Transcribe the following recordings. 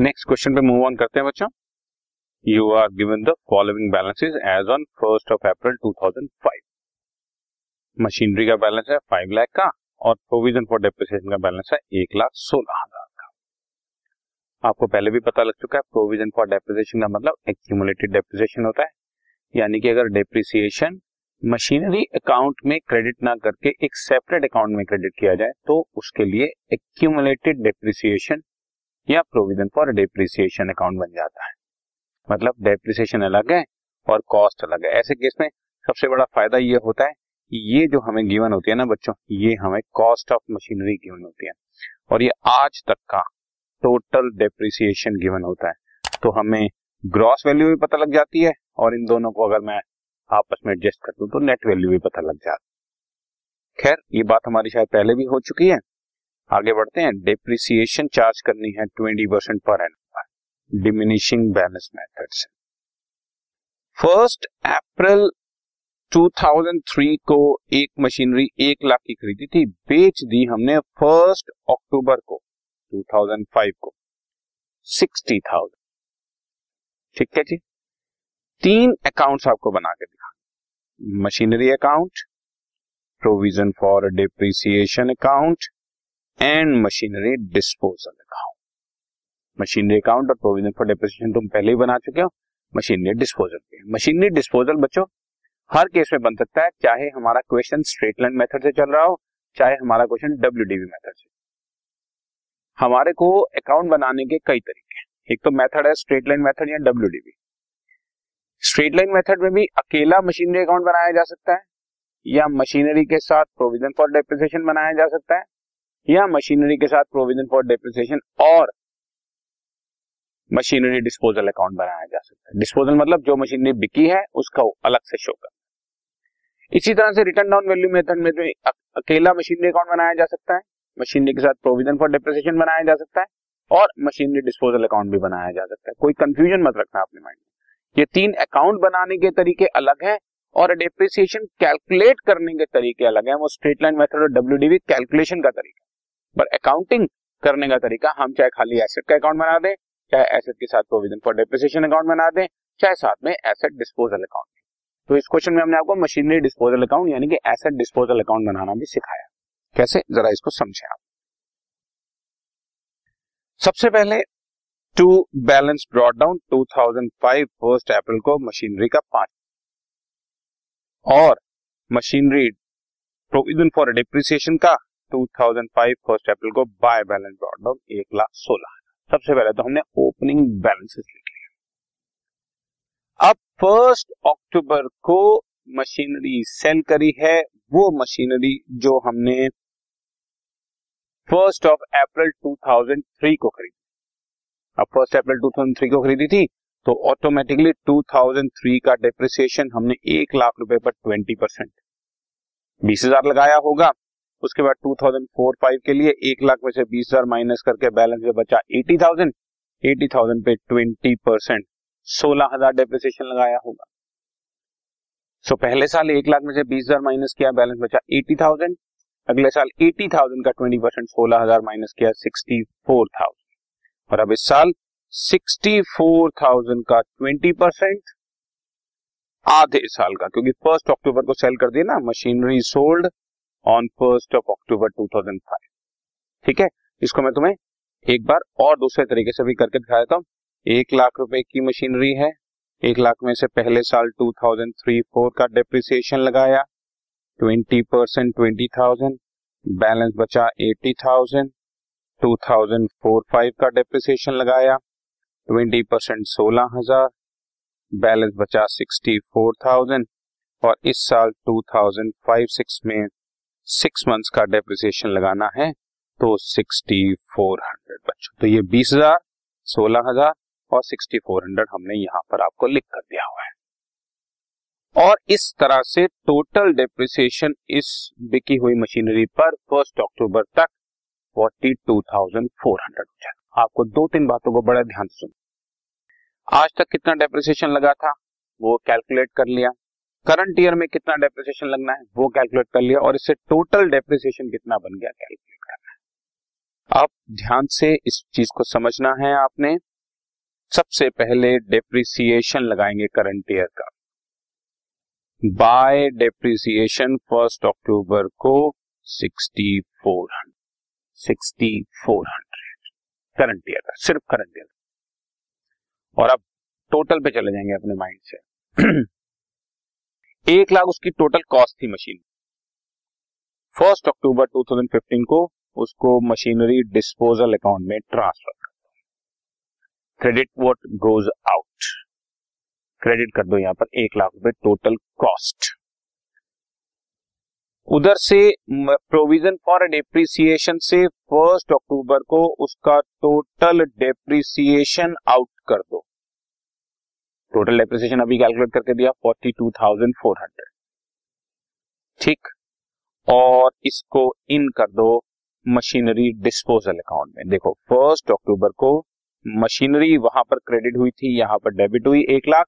Next question पे move on करते हैं बच्चों। You are given the following balances as on 1st April 2005। Machinery का बैलेंस है 5 लाख का और प्रोविजन फॉर डेप्रिसिएशन का बैलेंस है 1,16,000 का। आपको पहले भी पता लग चुका है प्रोविजन फॉर डेप्रिसिएशन का मतलब एक्यूमुलेटेड डेप्रिसिएशन होता है, यानी कि अगर डेप्रिसिएशन मशीनरी अकाउंट में क्रेडिट ना करके एक सेपरेट अकाउंट में क्रेडिट किया जाए तो उसके लिए एक्यूमुलेटेड डेप्रिसिएशन या प्रोविजन फॉर डेप्रिसिएशन अकाउंट बन जाता है। मतलब डेप्रिसिएशन अलग है और कॉस्ट अलग है। ऐसे केस में सबसे बड़ा फायदा ये होता है कि ये जो हमें गिवन होती है ना बच्चों, ये हमें कॉस्ट ऑफ मशीनरी गिवन होती है और ये आज तक का टोटल डेप्रिसिएशन गिवन होता है, तो हमें ग्रॉस वैल्यू भी पता लग जाती है और इन दोनों को अगर मैं आपस में एडजस्ट कर दूं तो नेट वैल्यू भी पता लग जाती है। खैर, ये बात हमारी शायद पहले भी हो चुकी है। आगे बढ़ते हैं। डेप्रिसिएशन चार्ज करनी है 20% per annum, diminishing balance methods. 1st April 2003 को एक मशीनरी 1 लाख की खरीदी थी, बेच दी हमने 1st अक्टूबर को 2005 को 60,000। ठीक है जी। 3 अकाउंट्स आपको बना के दिखा, machinery account, provision for depreciation account and machinery disposal account. Machinery account और प्रोविजन फॉर डेप्रिसिएशन तुम पहले ही बना चुके हो। मशीनरी डिस्पोजल पे, मशीनरी डिस्पोजल बच्चों हर केस में बन सकता है, चाहे हमारा क्वेश्चन स्ट्रेट लाइन मेथड से चल रहा हो, चाहे हमारा क्वेश्चन WDV मेथड से। हमारे को अकाउंट बनाने के कई तरीके हैं। एक तो मेथड है स्ट्रेट लाइन मेथड या WDV। स्ट्रेट लाइन मेथड में भी अकेला मशीनरी अकाउंट बनाया जा सकता है, या मशीनरी के साथ प्रोविजन फॉर डेप्रिसिएशन बनाया जा सकता है, या मशीनरी के साथ प्रोविजन फॉर डेप्रिसिएशन और मशीनरी डिस्पोजल अकाउंट बनाया जा सकता है। डिस्पोजल मतलब जो मशीनरी बिकी है उसका अलग से शो करना। इसी तरह से रिटर्न डाउन वैल्यू मेथड में भी अकेला मशीनरी अकाउंट बनाया जा सकता है, मशीनरी के साथ प्रोविजन फॉर डेप्रिसिएशन बनाया जा सकता है और मशीनरी डिस्पोजल अकाउंट भी बनाया जा सकता है। कोई कंफ्यूजन मत रखना अपने माइंड में। ये 3 अकाउंट बनाने के तरीके अलग है और डेप्रिसिएशन कैलकुलेट करने के तरीके अलग है। वो स्ट्रेट लाइन मेथड और WDV कैलकुलेशन का तरीका, पर अकाउंटिंग करने का तरीका हम चाहे खाली एसेट का अकाउंट बना दें, चाहे एसेट के साथ प्रोविजन फॉर डेप्रिसिएशन अकाउंट बना दें, चाहे साथ में एसेट डिस्पोजल अकाउंट। तो इस क्वेश्चन में हमने आपको मशीनरी डिस्पोजल अकाउंट यानी कि एसेट डिस्पोजल अकाउंट बनाना भी सिखाया। कैसे, जरा इसको समझें आप। सबसे पहले to balance brought down 2005 1st April को मशीनरी का 5 और मशीनरी प्रोविजन फॉर डेप्रिसिएशन का 2005 1st अप्रैल को बाय बैलेंस ब्रॉट डाउन 1,16,000। सबसे पहले तो हमने ओपनिंग बैलेंसेस लिख लिया। अब 1st अक्टूबर को मशीनरी सेल करी है, वो मशीनरी जो हमने 1st अप्रैल 2003 को खरीदी। अब 1st अप्रैल 2003 को खरीदी थी तो ऑटोमेटिकली 2003 का डेप्रिसिएशन हमने 1 लाख रुपए पर 20% 20,000 लगाया होगा। उसके बाद 2004-05 के लिए 1 लाख में से 20,000 माइनस करके बैलेंस में बचा 80,000। 80,000 पे 20% 16,000 डेप्रिसिएशन लगाया होगा। सो पहले साल 1 लाख में से 20,000 माइनस किया, बैलेंस बचा 80,000। अगले साल 80,000 का 20% 16,000 माइनस किया, 64,000। और अब इस साल 64,000 का 20% आधे साल का, क्योंकि 1st अक्टूबर को सेल कर दिया ना, machinery sold On 1st of October 2005। ठीक है, इसको मैं तुम्हें एक बार और दूसरे तरीके से भी करके दिखा देता हूँ। 1 लाख रुपए की मशीनरी है, 1 लाख में से पहले साल 2003-04 का डेप्रिसिएशन लगाया 20% 20,000, बैलेंस बचा 80,000। 2004-05 का डेप्रिसिएशन लगाया 20% 16,000, बैलेंस बचा 64,000। और इस साल 2005-06 में 6 मंथ्स का डेप्रिसिएशन लगाना है तो 6,400 बच्चों। तो ये 20,000, 16,000 और 6,400 हमने यहाँ पर आपको लिख कर दिया हुआ है। और इस तरह से टोटल डेप्रिसिएशन इस बिकी हुई मशीनरी पर 1st अक्टूबर तक 42,400 हो जाएगा। आपको 2-3 बातों को बड़ा ध्यान से सुनो। आज तक कितना डेप्रिसिएशन लगा था वो कैलकुलेट कर लिया, करंट ईयर में कितना डेप्रिसिएशन लगना है वो कैलकुलेट कर लिया, और इससे टोटल डेप्रिसिएशन कितना बन गया कैलकुलेट करना है। आप ध्यान से इस चीज को समझना है। आपने सबसे पहले डेप्रिसिएशन लगाएंगे करंट ईयर का, बाय डेप्रिसिएशन 1 अक्टूबर को 6400 करंट ईयर का, सिर्फ करंट ईयर का। और अब टोटल पे चले जाएंगे अपने माइंड से। 1 लाख उसकी टोटल कॉस्ट थी मशीन। 1 अक्टूबर 2015 को उसको मशीनरी डिस्पोजल अकाउंट में ट्रांसफर कर दो। Credit what goes out, credit कर दो यहां पर 1 लाख रुपए टोटल कॉस्ट। उधर से प्रोविजन फॉर डेप्रिसिएशन से 1 अक्टूबर को उसका टोटल डेप्रिसिएशन आउट कर दो। टोटल डेप्रिसिएशन अभी कैलकुलेट करके दिया 42,400, ठीक। और इसको इन कर दो मशीनरी डिस्पोजल अकाउंट में। देखो 1 अक्टूबर को मशीनरी वहां पर क्रेडिट हुई थी, यहां पर डेबिट हुई 1 lakh.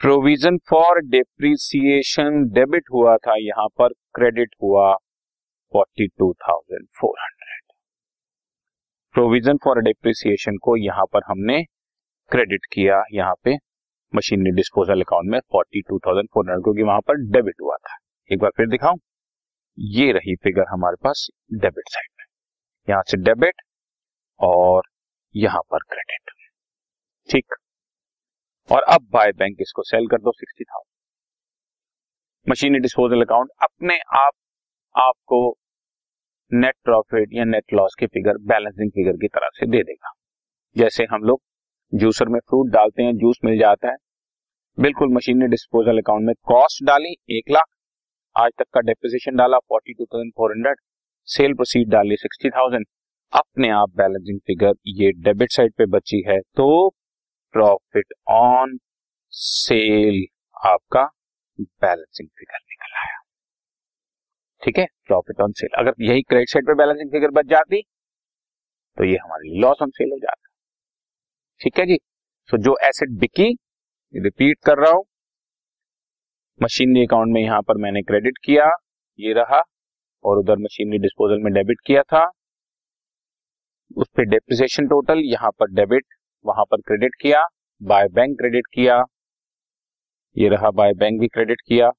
Provision for depreciation debit हुआ था, यहां पर क्रेडिट हुआ 42,400। प्रोविजन फॉर डेप्रिसिएशन को यहां पर हमने क्रेडिट किया, यहां पे मशीनरी डिस्पोजल अकाउंट में 42,400 क्योंकि वहां पर डेबिट हुआ था। एक बार फिर दिखाऊं, ये रही फिगर हमारे पास डेबिट साइड में, यहां से डेबिट और यहां पर क्रेडिट, ठीक। और अब बाय बैंक इसको सेल कर दो 60,000। मशीन डिस्पोजल अकाउंट अपने आप आपको नेट प्रॉफिट या नेट लॉस की फिगर, बैलेंसिंग फिगर की तरफ से दे देगा। जैसे हम लोग जूसर में फ्रूट डालते हैं, जूस मिल जाता है, बिल्कुल मशीन डिस्पोजल अकाउंट में कॉस्ट डाली 1 लाख, आज तक का डेप्रिसिएशन डाला 42,400, सेल प्रोसीड डाली 60,000, अपने आप बैलेंसिंग फिगर ये डेबिट साइड पे बची है, तो प्रॉफिट ऑन सेल आपका बैलेंसिंग फिगर निकल आया, ठीक है, प्रॉफिट ऑन सेल। अगर यही क्रेडिट साइड पे बैलेंसिंग फिगर बच जाती तो ये हमारे लिए लॉस ऑन सेल हो जाता, ठीक है जी। तो जो एसेट बिकी, रिपीट कर रहा हूं, मशीनरी अकाउंट में यहां पर मैंने क्रेडिट किया, ये रहा, और उधर मशीनरी डिस्पोजल में डेबिट किया था, उस पे डेप्रिसिएशन टोटल, यहां पर डेबिट, वहां पर क्रेडिट किया, बाय बैंक क्रेडिट किया, ये रहा, बाय बैंक भी क्रेडिट किया,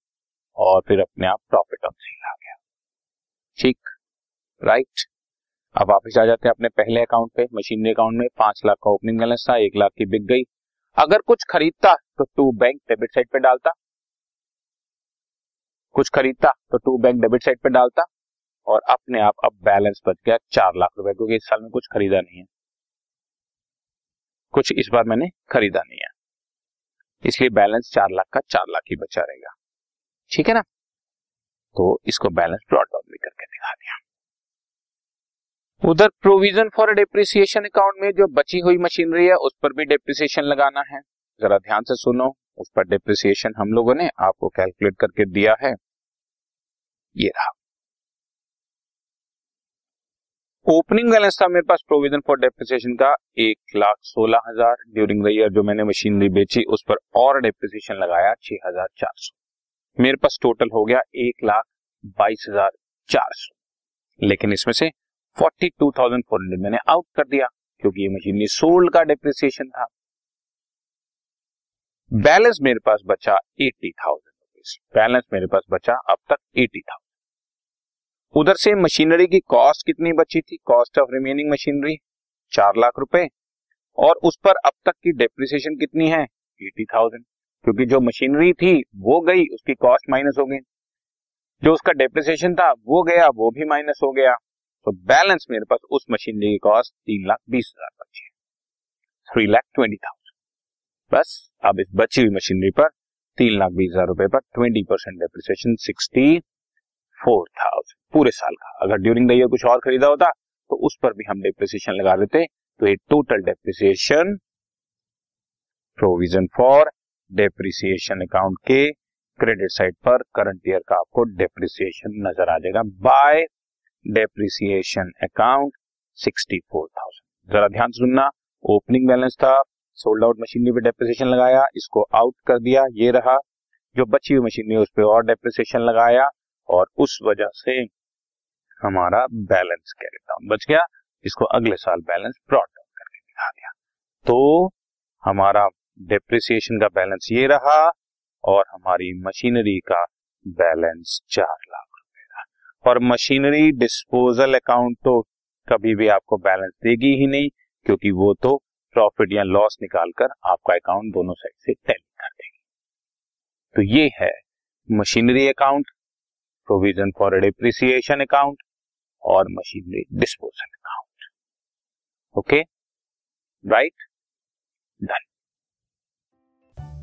और फिर अपने आप प्रॉफिट ऑन सेल आ गया, ठीक, राइट। अब वापिस आ जाते हैं अपने पहले अकाउंट पे। मशीनरी अकाउंट में 5 लाख का ओपनिंग बैलेंस था, 1 लाख की बिक गई। अगर कुछ खरीदता तो टू बैंक डेबिट साइड पे डालता, कुछ खरीदता तो टू बैंक डेबिट साइड पे डालता, और अपने आप अब बैलेंस बच गया 4 लाख रुपए, क्योंकि इस साल में कुछ खरीदा नहीं है, कुछ इस बार मैंने खरीदा नहीं है, इसलिए बैलेंस 4 लाख का 4 लाख ही बचा रहेगा, ठीक है ना। तो इसको बैलेंस ड्रॉट डाउन भी करके दिखा दिया। उधर प्रोविजन फॉर डेप्रिसिएशन अकाउंट में जो बची हुई मशीनरी है उस पर भी डेप्रिसिएशन लगाना है। जरा ध्यान से सुनो, उस पर डेप्रिसिएशन हम लोगों ने आपको कैलकुलेट करके दिया है, ये रहा। ओपनिंग बैलेंस था मेरे पास प्रोविजन फॉर डेप्रिसिएशन का 1,16,000, ड्यूरिंग द ईयर जो मैंने मशीनरी बेची उस पर और डेप्रिसिएशन लगाया 6,400, मेरे पास टोटल हो गया 1,22,400, लेकिन इसमें से 42,400 मैंने आउट कर दिया क्योंकि ये मशीनरी सोल्ड का डेप्रिसिएशन था। बैलेंस मेरे पास बचा 80,000, बैलेंस मेरे पास बचा अब तक 80,000। उधर से मशीनरी की कॉस्ट कितनी बची थी, cost of remaining machinery 4 lakh रुपए, और उस पर अब तक की डेप्रिसिएशन कितनी है 80,000, क्योंकि जो मशीनरी थी वो गई, उसकी कॉस्ट माइनस हो गई, जो उसका डेप्रिसिएशन था वो गया, वो भी माइनस हो गया, तो बैलेंस मेरे पास उस मशीनरी की कॉस्ट 3,20,000 बची है, 3,20,000। बस अब इस बची हुई मशीनरी पर 3,20,000 रुपए पर 20% डेप्रिसिएशन 64,000 पूरे साल का। अगर ड्यूरिंग द ईयर कुछ और खरीदा होता तो उस पर भी हम डेप्रिसिएशन लगा देते, तो ये total depreciation provision for depreciation account के क्रेडिट साइड पर करंट ईयर का आपको डेप्रिसिएशन नजर आ जाएगा, बाय डेप्रिसिएशन अकाउंट 64,000। जरा ध्यान सुनना, ओपनिंग बैलेंस था, सोल्ड आउट मशीनरी पे डेप्रिसिएशन लगाया, इसको आउट कर दिया, ये रहा, जो बची हुई मशीनरी उस पे और डेप्रिसिएशन लगाया, और उस वजह से हमारा बैलेंस कैरी डाउन बच गया, इसको अगले साल बैलेंस ब्रॉट डाउन करके दिखा दिया। तो हमारा डेप्रिसिएशन का बैलेंस ये रहा और हमारी मशीनरी का बैलेंस 4 लाख रुपए का। और मशीनरी डिस्पोजल अकाउंट तो कभी भी आपको बैलेंस देगी ही नहीं, क्योंकि वो तो प्रॉफिट या लॉस निकालकर आपका अकाउंट दोनों साइड से टैली कर देगी। तो ये है machinery account, provision for depreciation account और machinery disposal account. Okay, right, done.